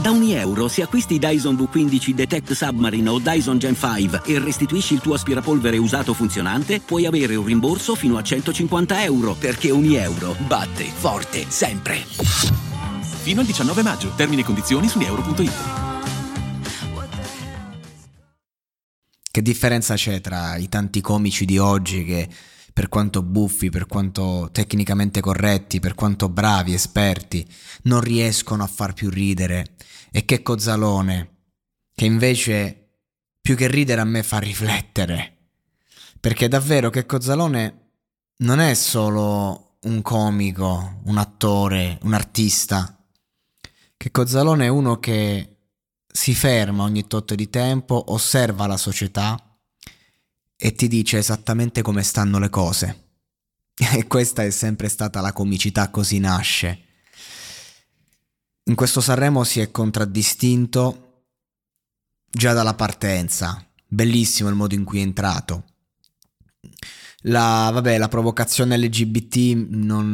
Da Unieuro, se acquisti Dyson V15 Detect Submarine o Dyson Gen 5 e restituisci il tuo aspirapolvere usato funzionante, puoi avere un rimborso fino a €150, perché Unieuro batte forte sempre. Fino al 19 maggio. Termini e condizioni su unieuro.it. Che differenza c'è tra i tanti comici di oggi che, per quanto buffi, per quanto tecnicamente corretti, per quanto bravi, esperti, non riescono a far più ridere, e Checco Zalone, che invece più che ridere a me fa riflettere, perché davvero Checco Zalone non è solo un comico, un attore, un artista. Checco Zalone è uno che si ferma ogni tot di tempo, osserva la società e ti dice esattamente come stanno le cose. E questa è sempre stata la comicità, così nasce. In questo Sanremo si è contraddistinto già dalla partenza. Bellissimo il modo in cui è entrato. La provocazione LGBT non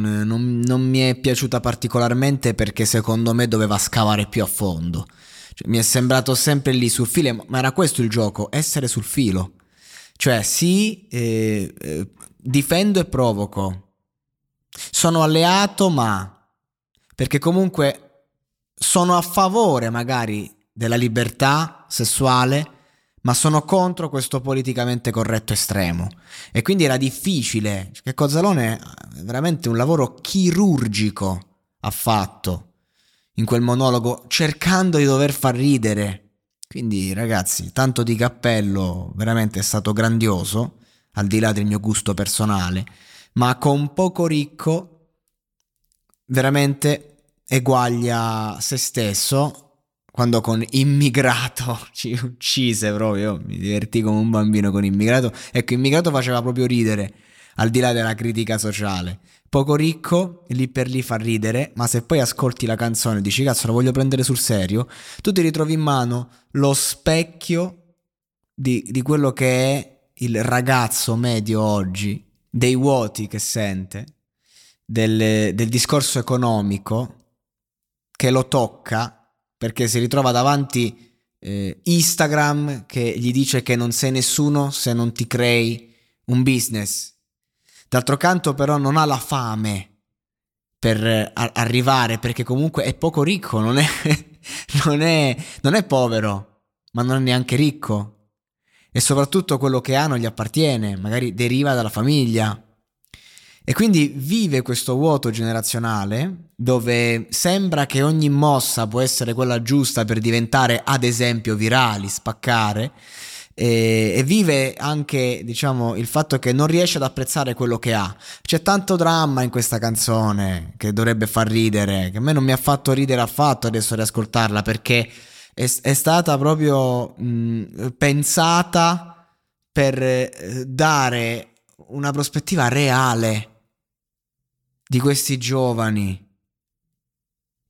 mi è piaciuta particolarmente, perché secondo me doveva scavare più a fondo. Cioè, mi è sembrato sempre lì sul filo, ma era questo il gioco, essere sul filo. Cioè sì, difendo e provoco, sono alleato, ma perché comunque sono a favore magari della libertà sessuale, ma sono contro questo politicamente corretto estremo. E quindi era difficile. Checco Zalone veramente un lavoro chirurgico ha fatto in quel monologo, cercando di dover far ridere. Quindi ragazzi, tanto di cappello, veramente è stato grandioso, al di là del mio gusto personale, ma con poco ricco veramente eguaglia se stesso, quando con Immigrato ci uccise proprio. Mi divertì come un bambino con Immigrato. Ecco, Immigrato faceva proprio ridere, al di là della critica sociale. Poco ricco lì per lì fa ridere, ma se poi ascolti la canzone e dici cazzo, la voglio prendere sul serio, tu ti ritrovi in mano lo specchio di quello che è il ragazzo medio oggi, dei vuoti che sente, del discorso economico che lo tocca, perché si ritrova davanti Instagram che gli dice che non sei nessuno se non ti crei un business. D'altro canto però non ha la fame per arrivare, perché comunque è poco ricco, non è povero, ma non è neanche ricco, e soprattutto quello che ha non gli appartiene, magari deriva dalla famiglia, e quindi vive questo vuoto generazionale dove sembra che ogni mossa può essere quella giusta per diventare ad esempio virali, spaccare. E vive anche, diciamo, il fatto che non riesce ad apprezzare quello che ha. C'è tanto dramma in questa canzone che dovrebbe far ridere, che a me non mi ha fatto ridere affatto adesso riascoltarla, perché è stata proprio pensata per dare una prospettiva reale di questi giovani,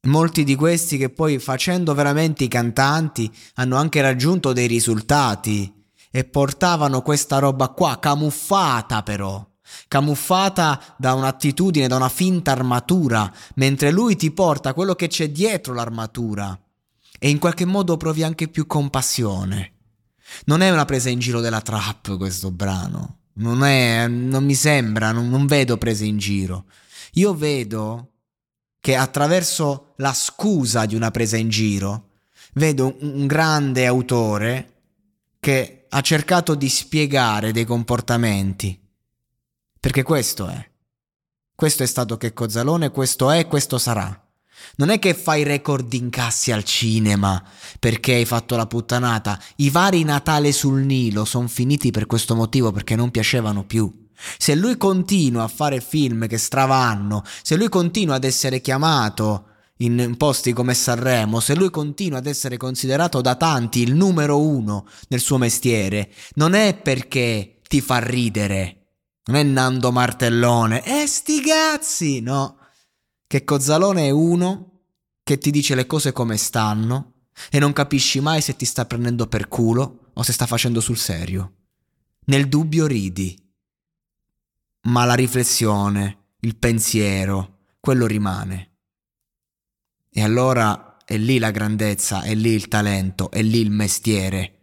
molti di questi che poi, facendo veramente i cantanti, hanno anche raggiunto dei risultati e portavano questa roba qua, camuffata da un'attitudine, da una finta armatura, mentre lui ti porta quello che c'è dietro l'armatura, e in qualche modo provi anche più compassione. Non è una presa in giro della trap questo brano, non vedo prese in giro. Io vedo che attraverso la scusa di una presa in giro, vedo un grande autore che ha cercato di spiegare dei comportamenti. Perché questo è. Questo è stato Checco Zalone, questo è e questo sarà. Non è che fai record incassi al cinema perché hai fatto la puttanata. I vari Natale sul Nilo sono finiti per questo motivo, perché non piacevano più. Se lui continua a fare film che stravanno, se lui continua ad essere chiamato in posti come Sanremo, se lui continua ad essere considerato da tanti il numero uno nel suo mestiere, non è perché ti fa ridere, non è Nando Martellone, sti cazzi, no. Checco Zalone è uno che ti dice le cose come stanno e non capisci mai se ti sta prendendo per culo o se sta facendo sul serio. Nel dubbio ridi, ma la riflessione, il pensiero, quello rimane. E allora è lì la grandezza, è lì il talento, è lì il mestiere.